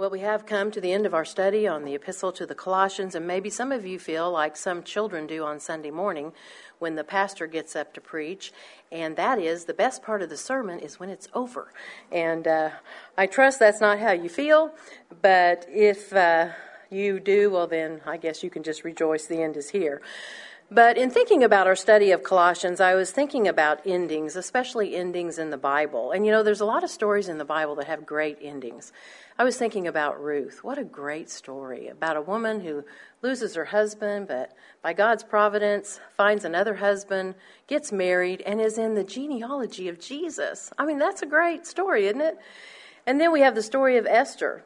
Well, we have come to the end of our study on the Epistle to the Colossians, and maybe some of you feel like some children do on Sunday morning when the pastor gets up to preach, and that is the best part of the sermon is when it's over. And I trust that's not how you feel, but if you do, well then I guess you can just rejoice the end is here. But in thinking about our study of Colossians, I was thinking about endings, especially endings in the Bible. And, you know, there's a lot of stories in the Bible that have great endings. I was thinking about Ruth. What a great story about a woman who loses her husband, but by God's providence finds another husband, gets married, and is in the genealogy of Jesus. I mean, that's a great story, isn't it? And then we have the story of Esther.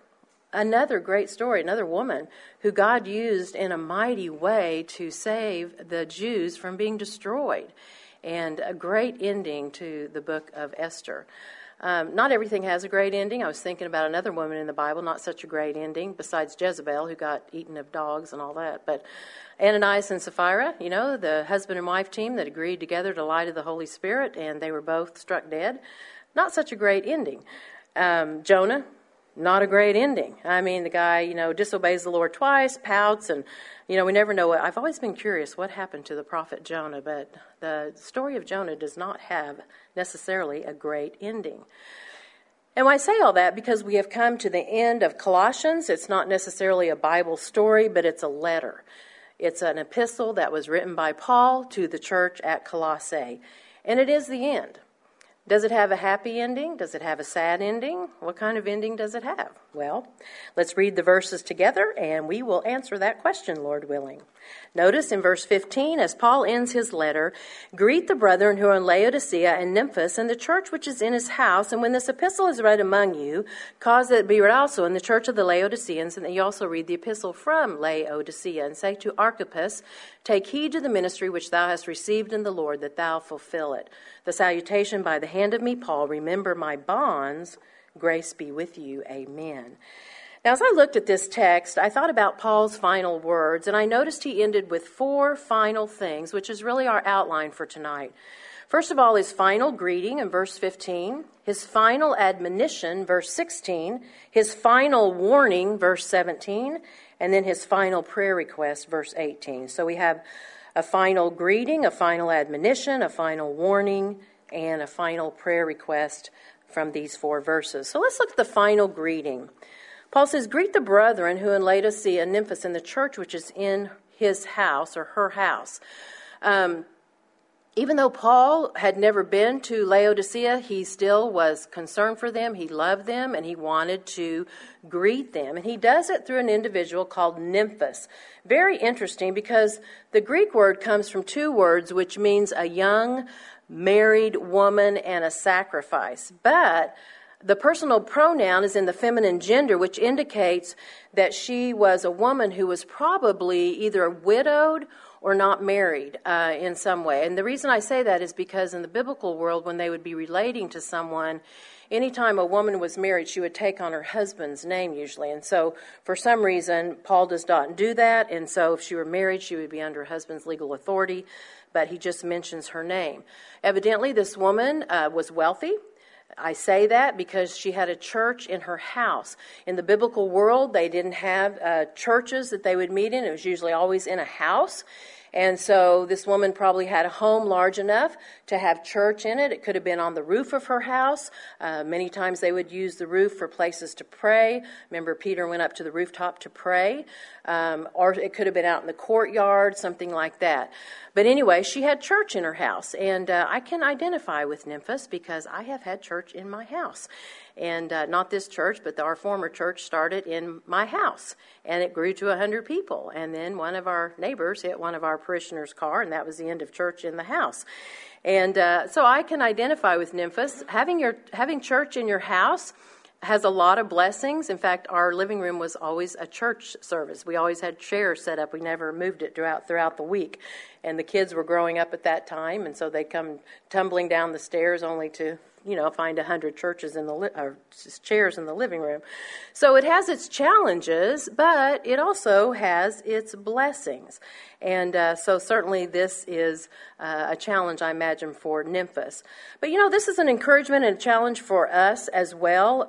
Another great story, another woman who God used in a mighty way to save the Jews from being destroyed. And a great ending to the book of Esther. Not everything has a great ending. I was thinking about another woman in the Bible, not such a great ending, besides Jezebel, who got eaten of dogs and all that. But Ananias and Sapphira, you know, the husband and wife team that agreed together to lie to the Holy Spirit, and they were both struck dead. Not such a great ending. Jonah. Not a great ending. I mean, the guy, you know, disobeys the Lord twice, pouts, and, you know, we never know. I've always been curious what happened to the prophet Jonah, but the story of Jonah does not have necessarily a great ending. And I say all that because we have come to the end of Colossians. It's not necessarily a Bible story, but it's a letter. It's an epistle that was written by Paul to the church at Colossae, and it is the end. Does it have a happy ending? Does it have a sad ending? What kind of ending does it have? Well, let's read the verses together, and we will answer that question, Lord willing. Notice in verse 15, as Paul ends his letter, "Greet the brethren who are in Laodicea and Nymphas, and the church which is in his house. And when this epistle is read among you, cause that it be read also in the church of the Laodiceans, and that you also read the epistle from Laodicea. And say to Archippus, take heed to the ministry which thou hast received in the Lord, that thou fulfill it. The salutation by the hand of me, Paul, remember my bonds, grace be with you, amen." Now, as I looked at this text, I thought about Paul's final words, and I noticed he ended with four final things, which is really our outline for tonight. First of all, his final greeting in verse 15, his final admonition, verse 16, his final warning, verse 17, and then his final prayer request, verse 18. So we have a final greeting, a final admonition, a final warning, and a final prayer request from these four verses. So let's look at the final greeting. Paul says, "Greet the brethren who in Laodicea and Nymphas, in the church which is in his house," or her house. Even though Paul had never been to Laodicea, he still was concerned for them, he loved them, and he wanted to greet them. And he does it through an individual called Nymphas. Very interesting, because the Greek word comes from two words, which means a young married woman and a sacrifice. But the personal pronoun is in the feminine gender, which indicates that she was a woman who was probably either widowed or not married in some way. And the reason I say that is because in the biblical world, when they would be relating to someone, anytime a woman was married, she would take on her husband's name usually. And so for some reason, Paul does not do that. And so if she were married, she would be under her husband's legal authority, but he just mentions her name. Evidently, this woman was wealthy. I say that because she had a church in her house. In the biblical world, they didn't have churches that they would meet in. It was usually always in a house. And so this woman probably had a home large enough to have church in it. It could have been on the roof of her house. Many times they would use the roof for places to pray. Remember, Peter went up to the rooftop to pray. Or it could have been out in the courtyard, something like that. But anyway, she had church in her house. And I can identify with Nymphas because I have had church in my house. And not this church, but our former church started in my house. And it grew to 100 people. And then one of our neighbors hit one of our parishioner's car, and that was the end of church in the house. And so I can identify with Nymphas. Having church in your house has a lot of blessings. In fact, our living room was always a church service. We always had chairs set up. We never moved it throughout the week. And the kids were growing up at that time, and so they'd come tumbling down the stairs only to you know, find 100 churches in the chairs in the living room. So it has its challenges, but it also has its blessings. And so certainly this is a challenge, I imagine, for Nymphas. But, you know, this is an encouragement and a challenge for us as well,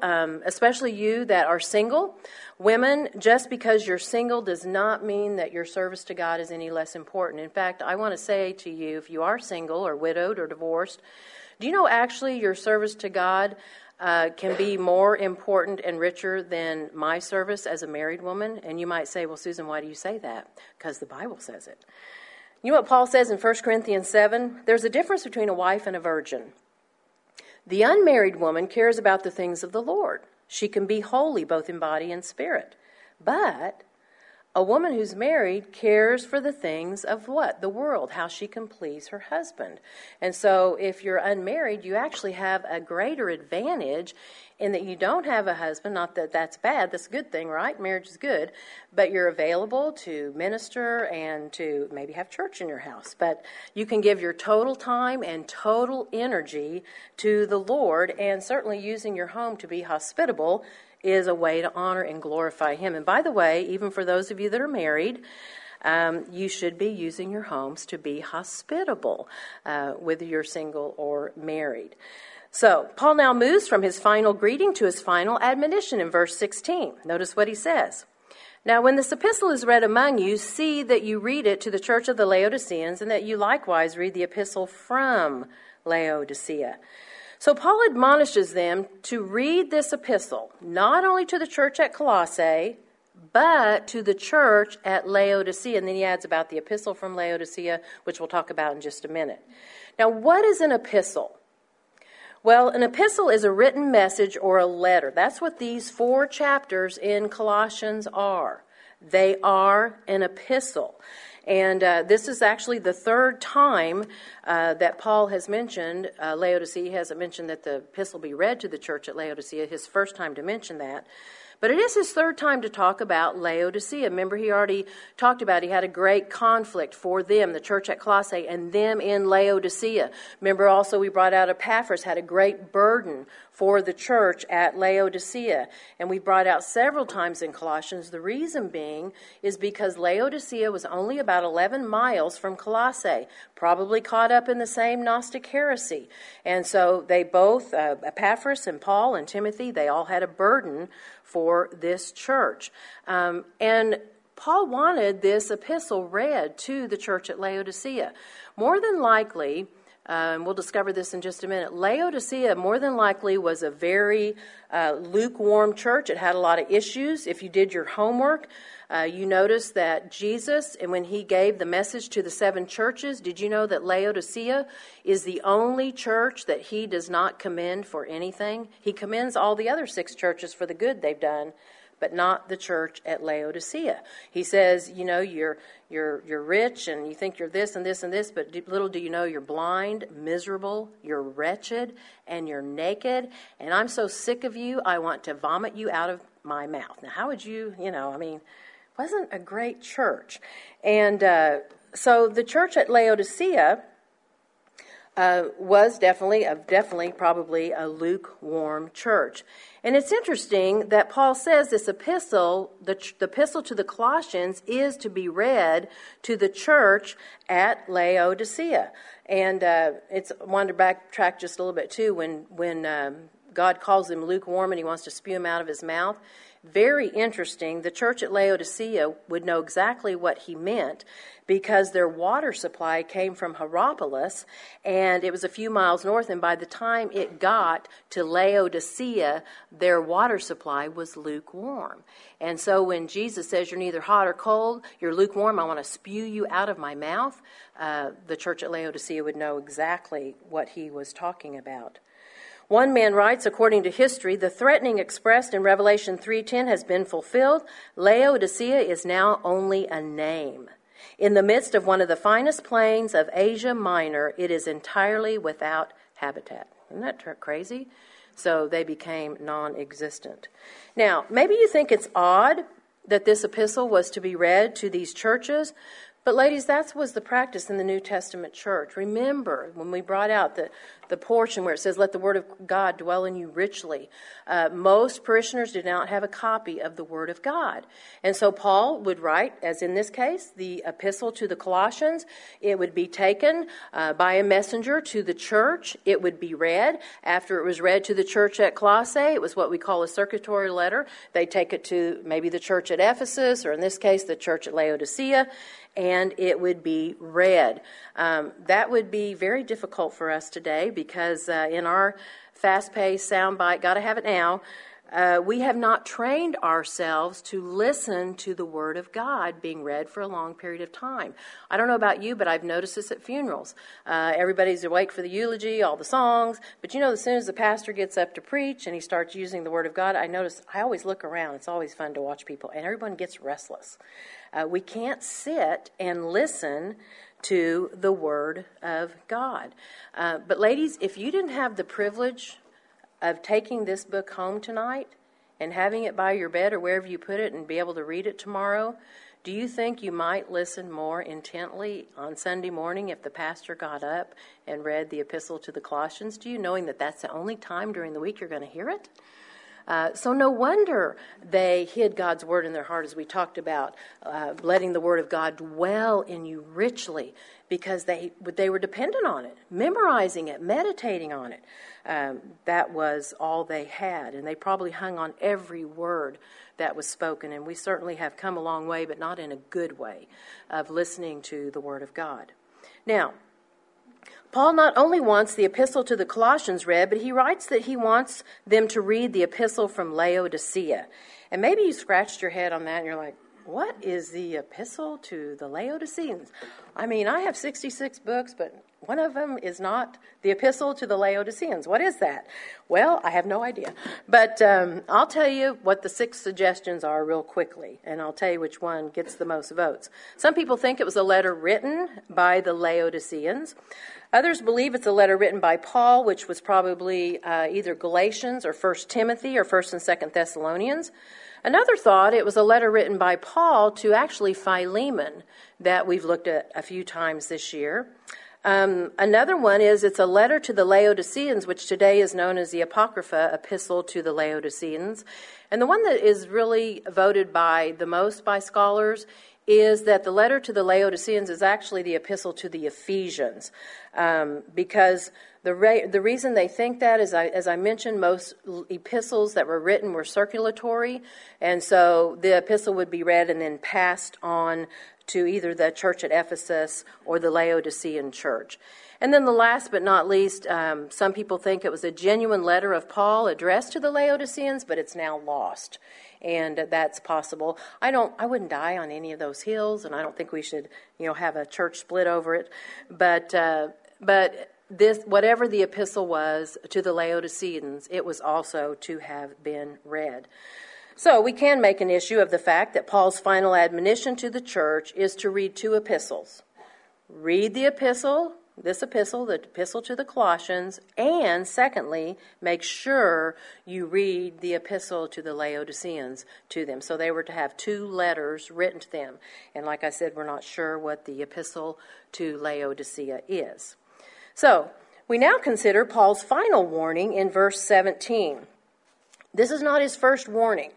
especially you that are single. Women, just because you're single does not mean that your service to God is any less important. In fact, I want to say to you, if you are single or widowed or divorced, do you know actually your service to God can be more important and richer than my service as a married woman? And you might say, well, Susan, why do you say that? Because the Bible says it. You know what Paul says in 1 Corinthians 7? There's a difference between a wife and a virgin. The unmarried woman cares about the things of the Lord. She can be holy both in body and spirit. But a woman who's married cares for the things of what? The world, how she can please her husband. And so if you're unmarried, you actually have a greater advantage in that you don't have a husband. Not that that's bad. That's a good thing, right? Marriage is good. But you're available to minister and to maybe have church in your house. But you can give your total time and total energy to the Lord, and certainly using your home to be hospitable is a way to honor and glorify Him. And by the way, even for those of you that are married, you should be using your homes to be hospitable, whether you're single or married. So Paul now moves from his final greeting to his final admonition in verse 16. Notice what he says. Now, when this epistle is read among you, see that you read it to the church of the Laodiceans, and that you likewise read the epistle from Laodicea. So Paul admonishes them to read this epistle, not only to the church at Colossae, but to the church at Laodicea. And then he adds about the epistle from Laodicea, which we'll talk about in just a minute. Now, what is an epistle? Well, an epistle is a written message or a letter. That's what these 4 chapters in Colossians are. They are an epistle. And this is actually the 3rd time that Paul has mentioned Laodicea. He hasn't mentioned that the epistle be read to the church at Laodicea, his first time to mention that. But it is his 3rd time to talk about Laodicea. Remember, he already talked about he had a great conflict for them, the church at Colossae, and them in Laodicea. Remember also we brought out Epaphras, had a great burden for the church at Laodicea. And we brought out several times in Colossians, the reason being is because Laodicea was only about 11 miles from Colossae, probably caught up in the same Gnostic heresy. And so they both, Epaphras and Paul and Timothy, they all had a burden for this church. And Paul wanted this epistle read to the church at Laodicea. More than likely, we'll discover this in just a minute, Laodicea more than likely was a very lukewarm church. It had a lot of issues. If you did your homework, you notice that Jesus, and when he gave the message to the 7 churches, did you know that Laodicea is the only church that he does not commend for anything? He commends all the other 6 churches for the good they've done, but not the church at Laodicea. He says, you know, you're rich and you think you're this and this and this, but little do you know you're blind, miserable, you're wretched, and you're naked, and I'm so sick of you, I want to vomit you out of my mouth. Now, how would you know, I mean, it wasn't a great church. And so the church at Laodicea was probably a lukewarm church. And it's interesting that Paul says this epistle, the epistle to the Colossians, is to be read to the church at Laodicea. And it's wanted to backtrack just a little bit too when God calls him lukewarm and he wants to spew him out of his mouth. Very interesting. The church at Laodicea would know exactly what he meant because their water supply came from Hierapolis, and it was a few miles north, and by the time it got to Laodicea, their water supply was lukewarm. And so when Jesus says, you're neither hot or cold, you're lukewarm, I want to spew you out of my mouth, the church at Laodicea would know exactly what he was talking about. One man writes, according to history, the threatening expressed in Revelation 3:10 has been fulfilled. Laodicea is now only a name. In the midst of one of the finest plains of Asia Minor, it is entirely without habitat. Isn't that crazy? So they became non-existent. Now, maybe you think it's odd that this epistle was to be read to these churches, but ladies, that was the practice in the New Testament church. Remember, when we brought out the the portion where it says, let the word of God dwell in you richly. Most parishioners did not have a copy of the word of God. And so Paul would write, as in this case, the Epistle to the Colossians. It would be taken by a messenger to the church. It would be read. After it was read to the church at Colossae, it was what we call a circulatory letter. They take it to maybe the church at Ephesus, or in this case, the church at Laodicea, and it would be read. That would be very difficult for us today because in our fast-paced soundbite, gotta have it now, we have not trained ourselves to listen to the Word of God being read for a long period of time. I don't know about you, but I've noticed this at funerals. Everybody's awake for the eulogy, all the songs, but you know, as soon as the pastor gets up to preach and he starts using the Word of God, I always look around. It's always fun to watch people, and everyone gets restless. We can't sit and listen to the Word of God. But ladies, if you didn't have the privilege of taking this book home tonight and having it by your bed or wherever you put it and be able to read it tomorrow, do you think you might listen more intently on Sunday morning if the pastor got up and read the Epistle to the Colossians to you, knowing that that's the only time during the week you're going to hear it? So no wonder they hid God's word in their heart, as we talked about, letting the word of God dwell in you richly, because they were dependent on it, memorizing it, meditating on it. That was all they had, and they probably hung on every word that was spoken, and we certainly have come a long way, but not in a good way, of listening to the word of God. Now, Paul not only wants the epistle to the Colossians read, but he writes that he wants them to read the epistle from Laodicea. And maybe you scratched your head on that and you're like, what is the epistle to the Laodiceans? I mean, I have 66 books, but one of them is not the epistle to the Laodiceans. What is that? Well, I have no idea. But I'll tell you what the 6 suggestions are real quickly, and I'll tell you which one gets the most votes. Some people think it was a letter written by the Laodiceans. Others believe it's a letter written by Paul, which was probably either Galatians or 1 Timothy or 1 and 2 Thessalonians. Another thought, it was a letter written by Paul to actually Philemon that we've looked at a few times this year. Another one is it's a letter to the Laodiceans, which today is known as the Apocrypha Epistle to the Laodiceans. And the one that is really voted by the most by scholars is that the letter to the Laodiceans is actually the epistle to the Ephesians, because the reason they think that is, as I mentioned, most epistles that were written were circulatory, and so the epistle would be read and then passed on to either the church at Ephesus or the Laodicean church. And then the last but not least, some people think it was a genuine letter of Paul addressed to the Laodiceans, but it's now lost. And that's possible. I wouldn't die on any of those hills, and I don't think we should, have a church split over it. But this, whatever the epistle was to the Laodiceans, it was also to have been read. So we can make an issue of the fact that Paul's final admonition to the church is to read 2 epistles. Read the epistle, this epistle, the epistle to the Colossians, and secondly, make sure you read the epistle to the Laodiceans to them. So they were to have 2 letters written to them. And like I said, we're not sure what the epistle to Laodicea is. So we now consider Paul's final warning in verse 17. This is not his first warning.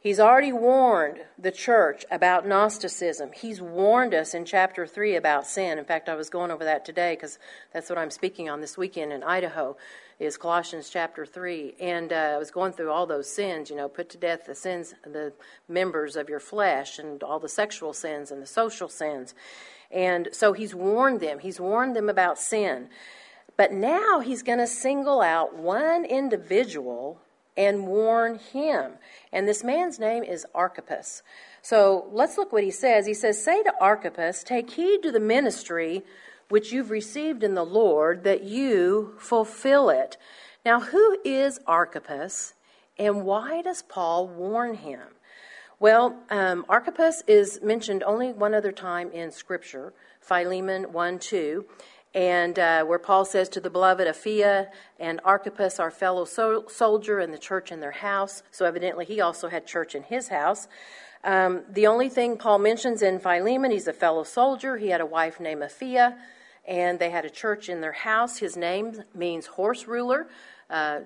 He's already warned the church about Gnosticism. He's warned us in chapter 3 about sin. In fact, I was going over that today because that's what I'm speaking on this weekend in Idaho is Colossians chapter 3. And I was going through all those sins, put to death the sins, the members of your flesh, and all the sexual sins and the social sins. And so he's warned them. He's warned them about sin. But now he's going to single out one individual and warn him. And this man's name is Archippus. So let's look what he says. He says, say to Archippus, take heed to the ministry which you've received in the Lord, that you fulfill it. Now, who is Archippus, and why does Paul warn him? Well, Archippus is mentioned only one other time in Scripture, Philemon 1:2. And where Paul says to the beloved Aphia and Archippus, our fellow soldier, and the church in their house. So evidently he also had church in his house. The only thing Paul mentions in Philemon, he's a fellow soldier. He had a wife named Aphia. and they had a church in their house. His name means horse ruler.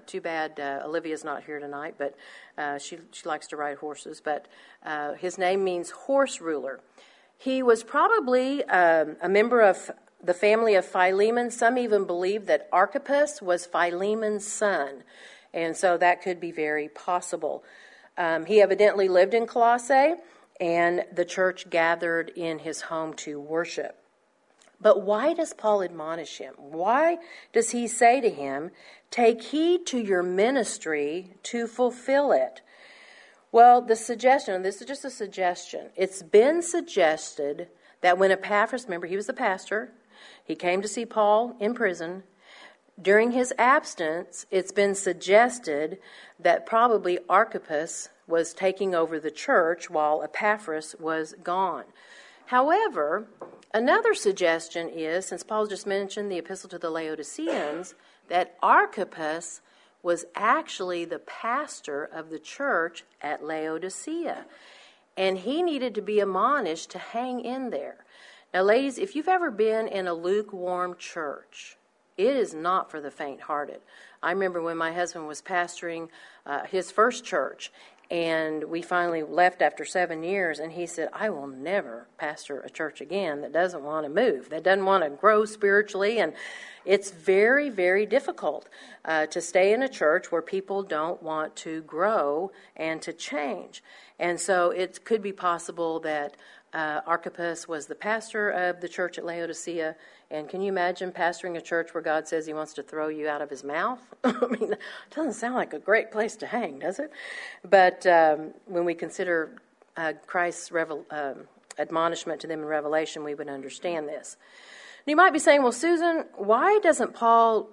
Too bad Olivia's not here tonight, but she likes to ride horses. But his name means horse ruler. He was probably a member of the family of Philemon. Some even believe that Archippus was Philemon's son, and so that could be very possible. He evidently lived in Colossae, and the church gathered in his home to worship. But why does Paul admonish him? Why does he say to him, "Take heed to your ministry to fulfill it"? Well, the suggestion, and this is just a suggestion, it's been suggested that when Epaphras, remember he was the pastor, he came to see Paul in prison. During his absence, it's been suggested that probably Archippus was taking over the church while Epaphras was gone. However, another suggestion is, since Paul just mentioned the Epistle to the Laodiceans, that Archippus was actually the pastor of the church at Laodicea, and he needed to be admonished to hang in there. Now, ladies, if you've ever been in a lukewarm church, it is not for the faint-hearted. I remember when my husband was pastoring his first church, and we finally left after 7 years, and he said, "I will never pastor a church again that doesn't want to move, that doesn't want to grow spiritually." And it's very, very difficult to stay in a church where people don't want to grow and to change. And so it could be possible that Archippus was the pastor of the church at Laodicea, and can you imagine pastoring a church where God says he wants to throw you out of his mouth? I mean, it doesn't sound like a great place to hang, does it? But when we consider Christ's admonishment to them in Revelation, we would understand this. And you might be saying, "Well, Susan, why doesn't Paul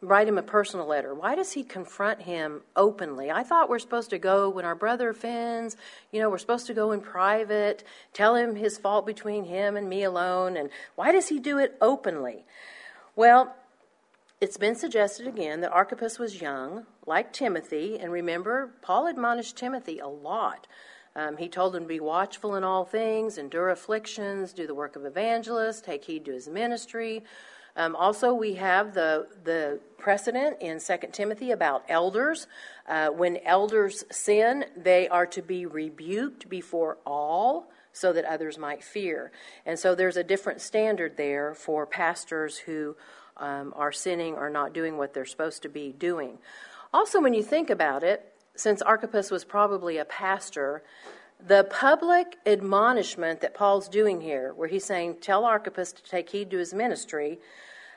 write him a personal letter? Why does he confront him openly? I thought we're supposed to go when our brother offends, we're supposed to go in private, tell him his fault between him and me alone, and why does he do it openly?" Well, it's been suggested again that Archippus was young, like Timothy, and remember, Paul admonished Timothy a lot. He told him to be watchful in all things, endure afflictions, do the work of evangelists, take heed to his ministry. Also, we have the precedent in 2 Timothy about elders. When elders sin, they are to be rebuked before all so that others might fear. And so there's a different standard there for pastors who are sinning or not doing what they're supposed to be doing. Also, when you think about it, since Archippus was probably a pastor, the public admonishment that Paul's doing here, where he's saying, "Tell Archippus to take heed to his ministry,"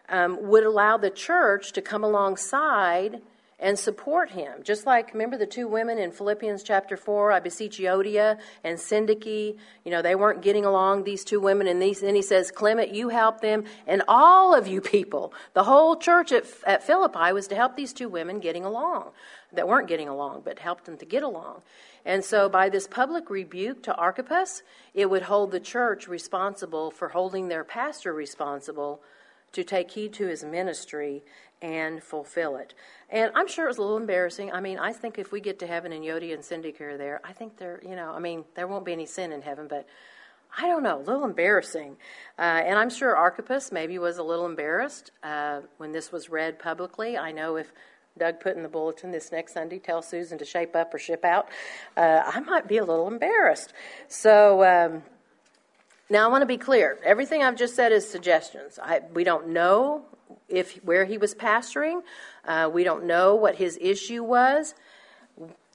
would allow the church to come alongside and support him. Just like, remember the two women in Philippians chapter 4, I beseech Euodia and Syntyche, they weren't getting along, these two women, and then he says, "Clement, you help them, and all of you people," the whole church at Philippi was to help these two women getting along, that weren't getting along, but helped them to get along. And so by this public rebuke to Archippus, it would hold the church responsible for holding their pastor responsible to take heed to his ministry and fulfill it. And I'm sure it was a little embarrassing. I mean, I think if we get to heaven and Euodia and Syntyche are there, I think they're, there won't be any sin in heaven, but I don't know, a little embarrassing. And I'm sure Archippus maybe was a little embarrassed when this was read publicly. I know if Doug put in the bulletin this next Sunday, "Tell Susan to shape up or ship out," I might be a little embarrassed. So now I want to be clear. Everything I've just said is suggestions. We don't know where he was pastoring. We don't know what his issue was.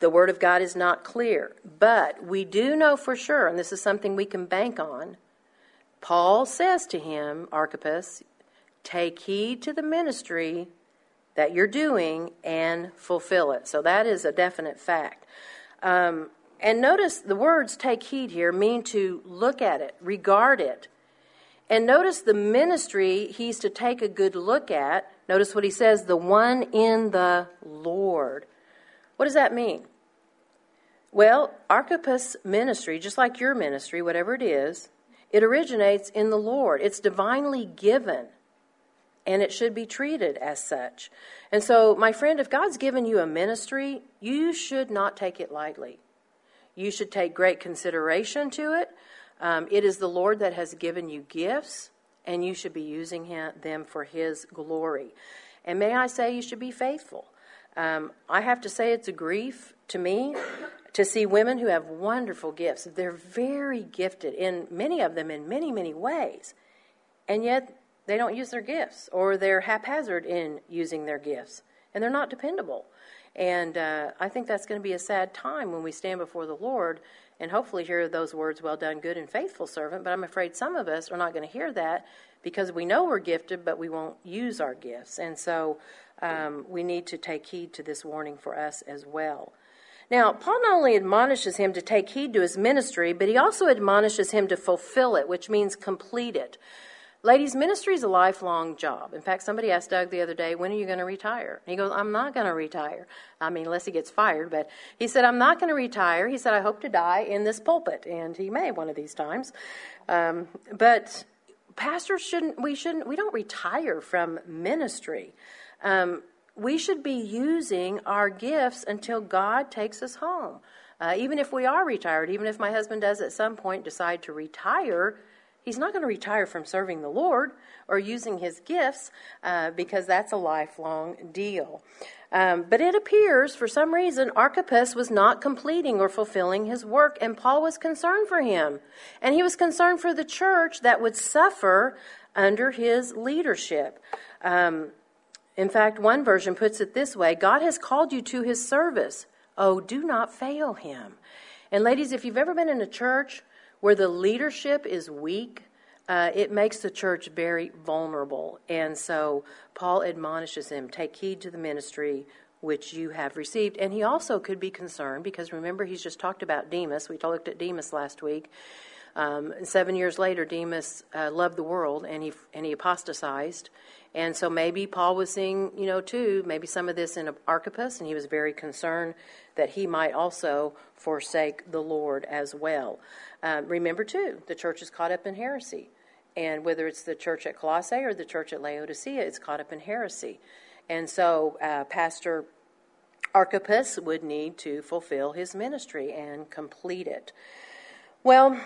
The Word of God is not clear. But we do know for sure, and this is something we can bank on, Paul says to him, "Archippus, take heed to the ministry that you're doing and fulfill it." So that is a definite fact. And notice the words "take heed" here mean to look at it, regard it. And notice the ministry he's to take a good look at. Notice what he says, "the one in the Lord." What does that mean? Well, Archippus' ministry, just like your ministry, whatever it is, it originates in the Lord. It's divinely given, and it should be treated as such. And so, my friend, if God's given you a ministry, you should not take it lightly. You should take great consideration to it. It is the Lord that has given you gifts, and you should be using them for his glory. And may I say, you should be faithful. I have to say it's a grief to me to see women who have wonderful gifts. They're very gifted, in many of them in many, many ways, and yet they don't use their gifts, or they're haphazard in using their gifts, and they're not dependable. And I think that's going to be a sad time when we stand before the Lord and hopefully hear those words, "Well done, good and faithful servant." But I'm afraid some of us are not going to hear that because we know we're gifted, but we won't use our gifts. And so we need to take heed to this warning for us as well. Now, Paul not only admonishes him to take heed to his ministry, but he also admonishes him to fulfill it, which means complete it. Ladies, ministry is a lifelong job. In fact, somebody asked Doug the other day, when are you going to retire? And he goes, I'm not going to retire. I mean, unless he gets fired. But he said, I'm not going to retire. He said, I hope to die in this pulpit. And he may one of these times. But pastors we don't retire from ministry. We should be using our gifts until God takes us home. Even if we are retired, even if my husband does at some point decide to retire, he's not going to retire from serving the Lord or using his gifts because that's a lifelong deal. But it appears, for some reason, Archippus was not completing or fulfilling his work, and Paul was concerned for him. And he was concerned for the church that would suffer under his leadership. In fact, one version puts it this way, God has called you to his service. Oh, do not fail him. And ladies, if you've ever been in a church where the leadership is weak, it makes the church very vulnerable. And so Paul admonishes him, take heed to the ministry which you have received. And he also could be concerned because, remember, he's just talked about Demas. We looked at Demas last week. 7 years later, Demas loved the world, and he apostatized. And so maybe Paul was seeing, too, maybe some of this in Archippus, and he was very concerned that he might also forsake the Lord as well. Remember, too, the church is caught up in heresy. And whether it's the church at Colossae or the church at Laodicea, it's caught up in heresy. And so Pastor Archippus would need to fulfill his ministry and complete it. Well,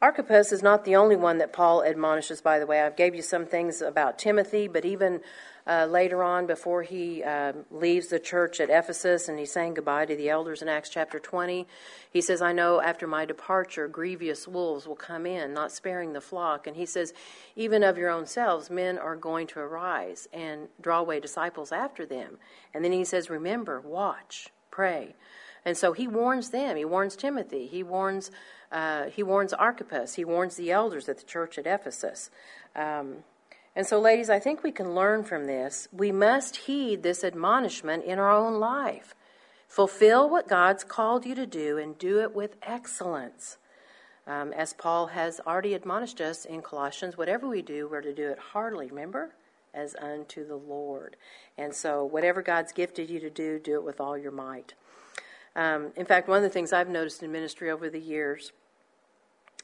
Archippus is not the only one that Paul admonishes, by the way. I gave you some things about Timothy, but even later on, before he leaves the church at Ephesus and he's saying goodbye to the elders in Acts chapter 20, he says, I know after my departure, grievous wolves will come in, not sparing the flock. And he says, even of your own selves, men are going to arise and draw away disciples after them. And then he says, remember, watch, pray. And so he warns them. He warns Timothy. He warns Archippus. He warns the elders at the church at Ephesus. And so, ladies, I think we can learn from this. We must heed this admonishment in our own life. Fulfill what God's called you to do and do it with excellence. As Paul has already admonished us in Colossians, whatever we do, we're to do it heartily, remember? As unto the Lord. And so whatever God's gifted you to do, do it with all your might. In fact, one of the things I've noticed in ministry over the years,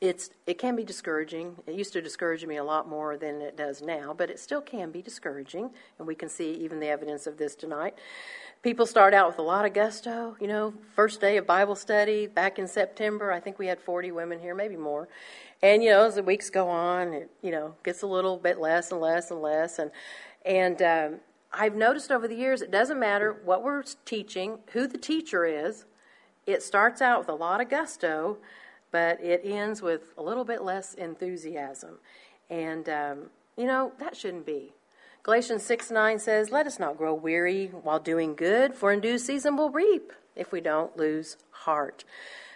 it can be discouraging. It used to discourage me a lot more than it does now, but it still can be discouraging, and we can see even the evidence of this tonight. People start out with a lot of gusto. First day of Bible study back in September, I think we had 40 women here, maybe more. And, as the weeks go on, it, gets a little bit less and less and less. And I've noticed over the years, it doesn't matter what we're teaching, who the teacher is. It starts out with a lot of gusto, but it ends with a little bit less enthusiasm. And, that shouldn't be. Galatians 6:9 says, let us not grow weary while doing good, for in due season we'll reap if we don't lose heart.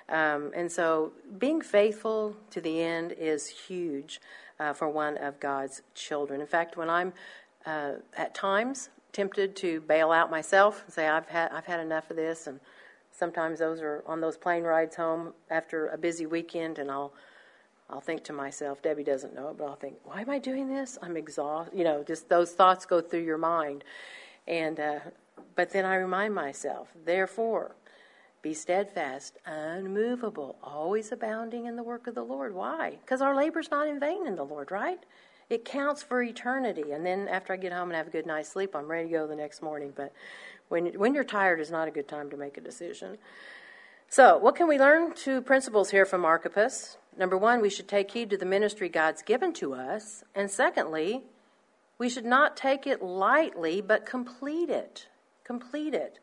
And so being faithful to the end is huge for one of God's children. In fact, when I'm at times tempted to bail out myself and say, I've had enough of this, and sometimes those are on those plane rides home after a busy weekend, and I'll think to myself, Debbie doesn't know it, but I'll think, why am I doing this? I'm exhausted. Just those thoughts go through your mind. And but then I remind myself, therefore, be steadfast, unmovable, always abounding in the work of the Lord. Why? Because our labor's not in vain in the Lord, right? It counts for eternity. And then after I get home and have a good night's sleep, I'm ready to go the next morning. But when you're tired is not a good time to make a decision. So what can we learn? Two principles here from Archippus. Number one, we should take heed to the ministry God's given to us. And secondly, we should not take it lightly, but complete it. Complete it.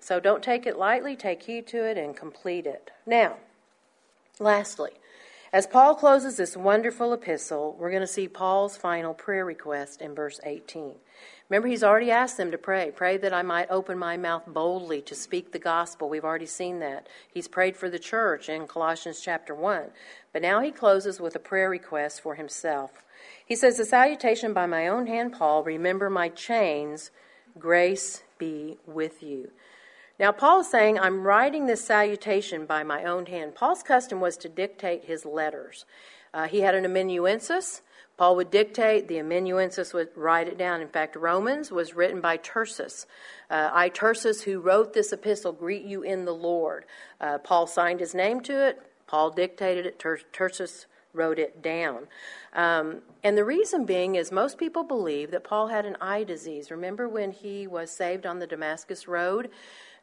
So don't take it lightly, take heed to it, and complete it. Now, lastly, as Paul closes this wonderful epistle, we're going to see Paul's final prayer request in verse 18. Remember, he's already asked them to pray. Pray that I might open my mouth boldly to speak the gospel. We've already seen that. He's prayed for the church in Colossians chapter 1. But now he closes with a prayer request for himself. He says, "The salutation by my own hand, Paul, remember my chains, grace be with you." Now, Paul is saying, I'm writing this salutation by my own hand. Paul's custom was to dictate his letters. He had an amanuensis. Paul would dictate. The amanuensis would write it down. In fact, Romans was written by Tertius. I, Tertius, who wrote this epistle, greet you in the Lord. Paul signed his name to it. Paul dictated it. Tertius wrote it down. And the reason being is most people believe that Paul had an eye disease. Remember when he was saved on the Damascus Road?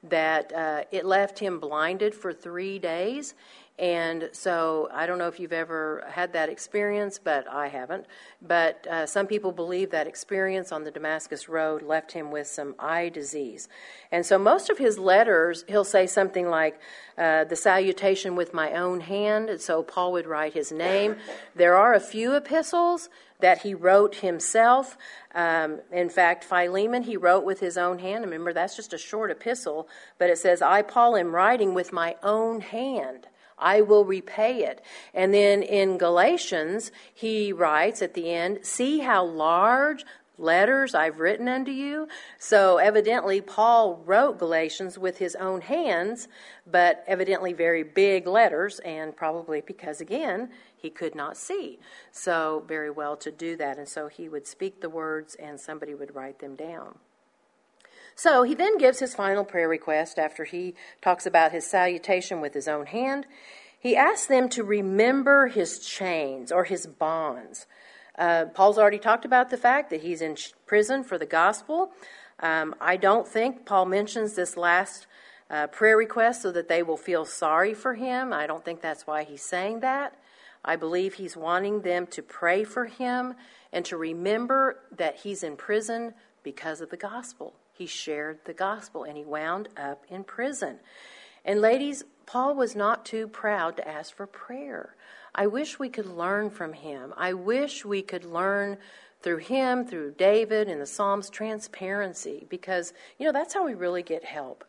That it left him blinded for 3 days. And so I don't know if you've ever had that experience, but I haven't. But some people believe that experience on the Damascus Road left him with some eye disease. And so most of his letters, he'll say something like, the salutation with my own hand. And so Paul would write his name. There are a few epistles that he wrote himself. In fact, Philemon, he wrote with his own hand. Remember, that's just a short epistle, but it says, I, Paul, am writing with my own hand. I will repay it. And then in Galatians, he writes at the end, see how large letters I've written unto you. So evidently, Paul wrote Galatians with his own hands, but evidently very big letters, and probably because, again, he could not see so very well to do that. And so he would speak the words and somebody would write them down. So he then gives his final prayer request after he talks about his salutation with his own hand. He asks them to remember his chains or his bonds. Paul's already talked about the fact that he's in prison for the gospel. I don't think Paul mentions this last prayer request so that they will feel sorry for him. I don't think that's why he's saying that. I believe he's wanting them to pray for him and to remember that he's in prison because of the gospel. He shared the gospel and he wound up in prison. And ladies, Paul was not too proud to ask for prayer. I wish we could learn from him. I wish we could learn through him, through David and the Psalms, transparency, because, that's how we really get help.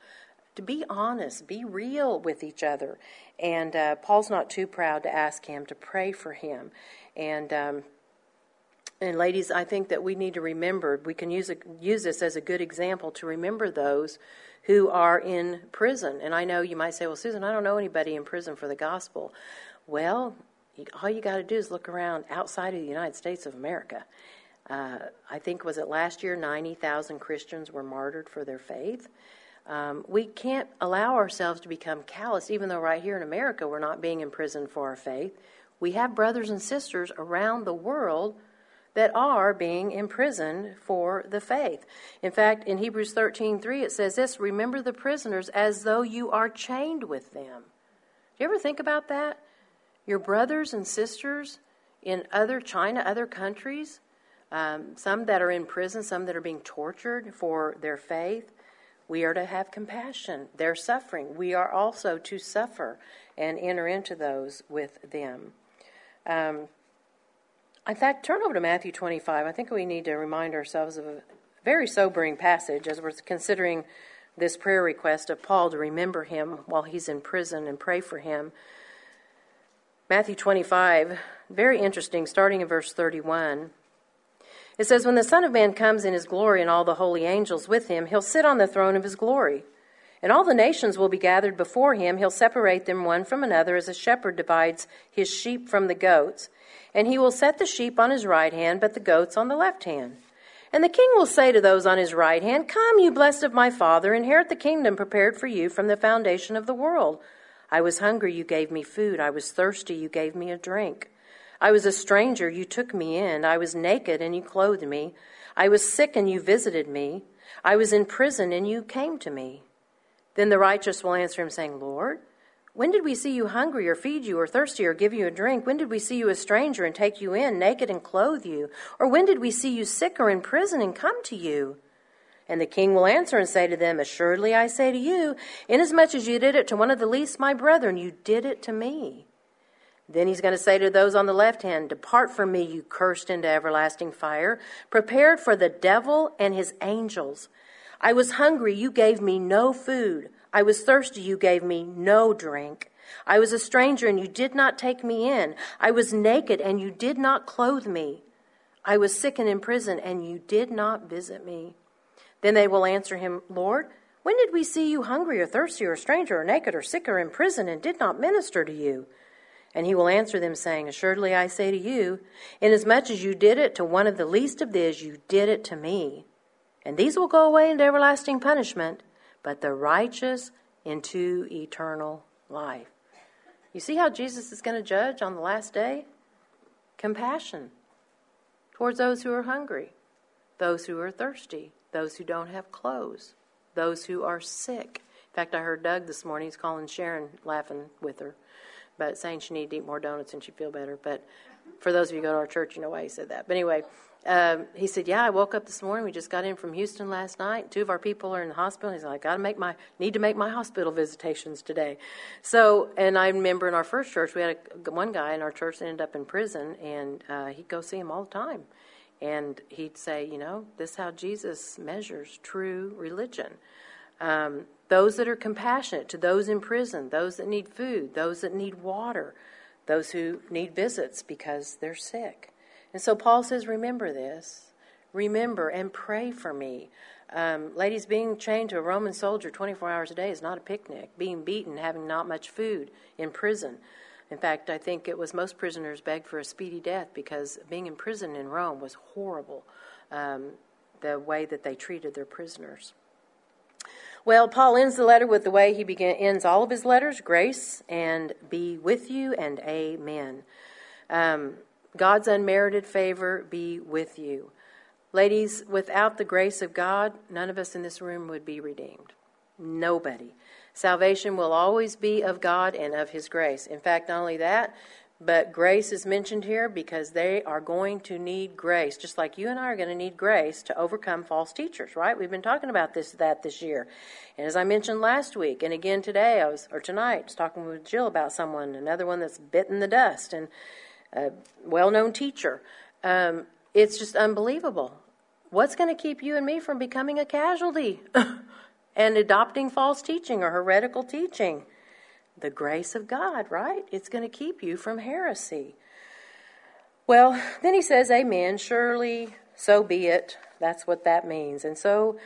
To be honest, be real with each other. And Paul's not too proud to ask him to pray for him. And ladies, I think that we need to remember, we can use this as a good example to remember those who are in prison. And I know you might say, well, Susan, I don't know anybody in prison for the gospel. Well, all you got to do is look around outside of the United States of America. I think, was it last year, 90,000 Christians were martyred for their faith. We can't allow ourselves to become callous, even though right here in America we're not being imprisoned for our faith. We have brothers and sisters around the world that are being imprisoned for the faith. In fact, in Hebrews 13:3 it says this, remember the prisoners as though you are chained with them. Do you ever think about that? Your brothers and sisters in other countries, some that are in prison, some that are being tortured for their faith. We are to have compassion. They're suffering. We are also to suffer and enter into those with them. In fact, turn over to Matthew 25. I think we need to remind ourselves of a very sobering passage as we're considering this prayer request of Paul to remember him while he's in prison and pray for him. Matthew 25, very interesting, starting in verse 31. It says, when the Son of Man comes in his glory and all the holy angels with him, he'll sit on the throne of his glory. And all the nations will be gathered before him. He'll separate them one from another as a shepherd divides his sheep from the goats. And he will set the sheep on his right hand, but the goats on the left hand. And the king will say to those on his right hand, come, you blessed of my Father, inherit the kingdom prepared for you from the foundation of the world. I was hungry, you gave me food. I was thirsty, you gave me a drink. I was a stranger, you took me in. I was naked, and you clothed me. I was sick, and you visited me. I was in prison, and you came to me. Then the righteous will answer him, saying, Lord, When did we see you hungry or feed you or thirsty or give you a drink? When did we see you a stranger and take you in, naked and clothe you? Or when did we see you sick or in prison and come to you? And the king will answer and say to them, Assuredly I say to you, inasmuch as you did it to one of the least of my brethren, you did it to me. Then he's going to say to those on the left hand, Depart from me, you cursed, into everlasting fire, prepared for the devil and his angels. I was hungry, you gave me no food. I was thirsty, you gave me no drink. I was a stranger, and you did not take me in. I was naked, and you did not clothe me. I was sick and in prison, and you did not visit me. Then they will answer him, Lord, when did we see you hungry or thirsty or a stranger or naked or sick or in prison and did not minister to you? And he will answer them, saying, Assuredly I say to you, inasmuch as you did it to one of the least of these, you did it to me. And these will go away into everlasting punishment, but the righteous into eternal life. You see how Jesus is going to judge on the last day? Compassion towards those who are hungry, those who are thirsty, those who don't have clothes, those who are sick. In fact, I heard Doug this morning, he's calling Sharon, laughing with her, but saying she needed to eat more donuts and she'd feel better. But for those of you who go to our church, you know why he said that. But anyway, he said, yeah, I woke up this morning. We just got in from Houston last night. Two of our people are in the hospital. He's like, I need to make my hospital visitations today. So, and I remember in our first church, we had one guy in our church that ended up in prison, and he'd go see him all the time. And he'd say, you know, this is how Jesus measures true religion. Those that are compassionate to those in prison, those that need food, those that need water, those who need visits because they're sick. And so Paul says, remember this. Remember and pray for me. Ladies, being chained to a Roman soldier 24 hours a day is not a picnic. Being beaten, having not much food in prison. In fact, I think it was most prisoners begged for a speedy death because being in prison in Rome was horrible, the way that they treated their prisoners. Well, Paul ends the letter with the way he ends all of his letters, grace and be with you and amen. God's unmerited favor be with you. Ladies, without the grace of God, none of us in this room would be redeemed. Nobody. Salvation will always be of God and of his grace. In fact, not only that, but grace is mentioned here because they are going to need grace, just like you and I are going to need grace to overcome false teachers, right? We've been talking about this year. And as I mentioned last week, and again today, I was talking with Jill about someone, another one that's bitten the dust, and a well-known teacher. It's just unbelievable. What's going to keep you and me from becoming a casualty? And adopting false teaching or heretical teaching? The grace of God, right? It's going to keep you from heresy. Well, then he says, amen, surely, so be it. That's what that means. And so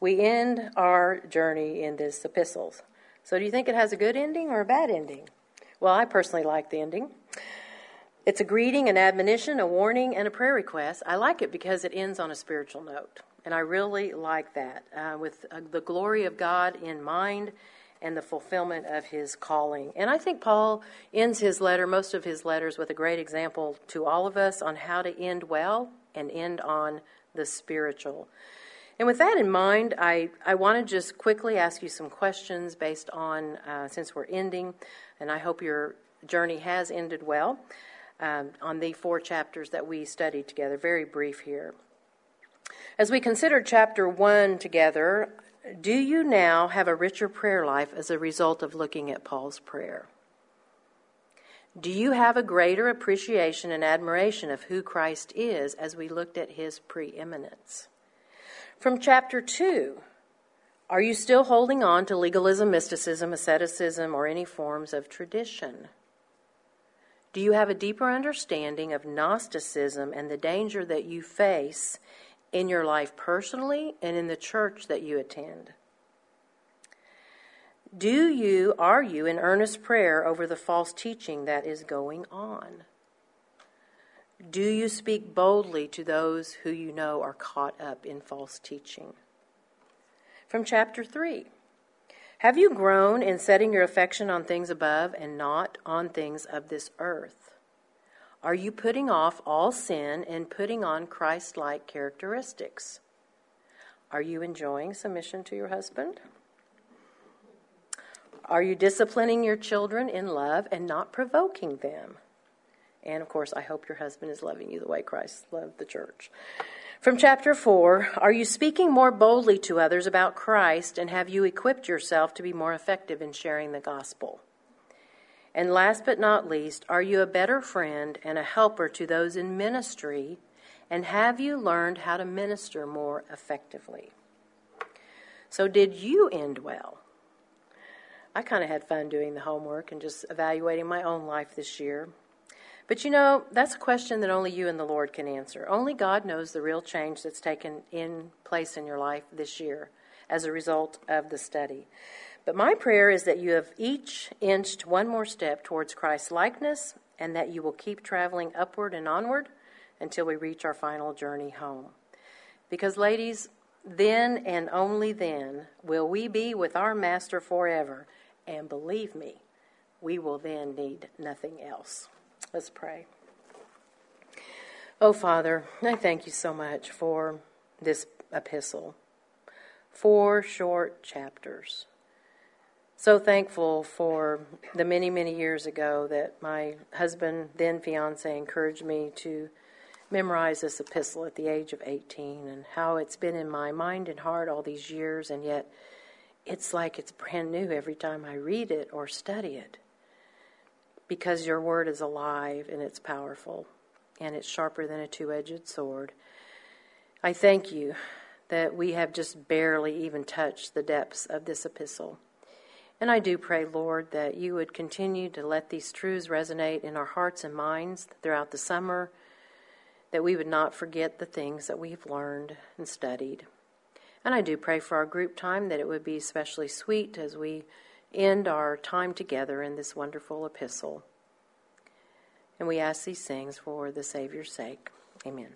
we end our journey in this epistle. So do you think it has a good ending or a bad ending? Well, I personally like the ending. It's a greeting, an admonition, a warning, and a prayer request. I like it because it ends on a spiritual note. And I really like that, with the glory of God in mind and the fulfillment of his calling. And I think Paul ends his letter, most of his letters, with a great example to all of us on how to end well and end on the spiritual. And with that in mind, I want to just quickly ask you some questions based on, since we're ending, and I hope your journey has ended well, on the 4 chapters that we studied together. Very brief here. As we consider chapter 1 together, do you now have a richer prayer life as a result of looking at Paul's prayer? Do you have a greater appreciation and admiration of who Christ is as we looked at his preeminence? From chapter 2, are you still holding on to legalism, mysticism, asceticism, or any forms of tradition? Do you have a deeper understanding of Gnosticism and the danger that you face in your life personally and in the church that you attend? Are you in earnest prayer over the false teaching that is going on? Do you speak boldly to those who you know are caught up in false teaching? From chapter 3, have you grown in setting your affection on things above and not on things of this earth? Are you putting off all sin and putting on Christ-like characteristics? Are you enjoying submission to your husband? Are you disciplining your children in love and not provoking them? And, of course, I hope your husband is loving you the way Christ loved the church. From chapter 4, are you speaking more boldly to others about Christ, and have you equipped yourself to be more effective in sharing the gospel? And last but not least, are you a better friend and a helper to those in ministry, and have you learned how to minister more effectively? So did you end well? I kind of had fun doing the homework and just evaluating my own life this year. But you know, that's a question that only you and the Lord can answer. Only God knows the real change that's taken in place in your life this year as a result of the study. But my prayer is that you have each inched one more step towards Christ's likeness, and that you will keep traveling upward and onward until we reach our final journey home. Because, ladies, then and only then will we be with our Master forever. And believe me, we will then need nothing else. Let's pray. Oh, Father, I thank you so much for this epistle. 4 short chapters. So thankful for the many, many years ago that my husband, then fiancé, encouraged me to memorize this epistle at the age of 18, and how it's been in my mind and heart all these years, and yet it's like it's brand new every time I read it or study it. Because your word is alive and it's powerful and it's sharper than a two-edged sword. I thank you that we have just barely even touched the depths of this epistle. And I do pray, Lord, that you would continue to let these truths resonate in our hearts and minds throughout the summer, that we would not forget the things that we've learned and studied. And I do pray for our group time that it would be especially sweet as we end our time together in this wonderful epistle. And we ask these things for the Savior's sake. Amen.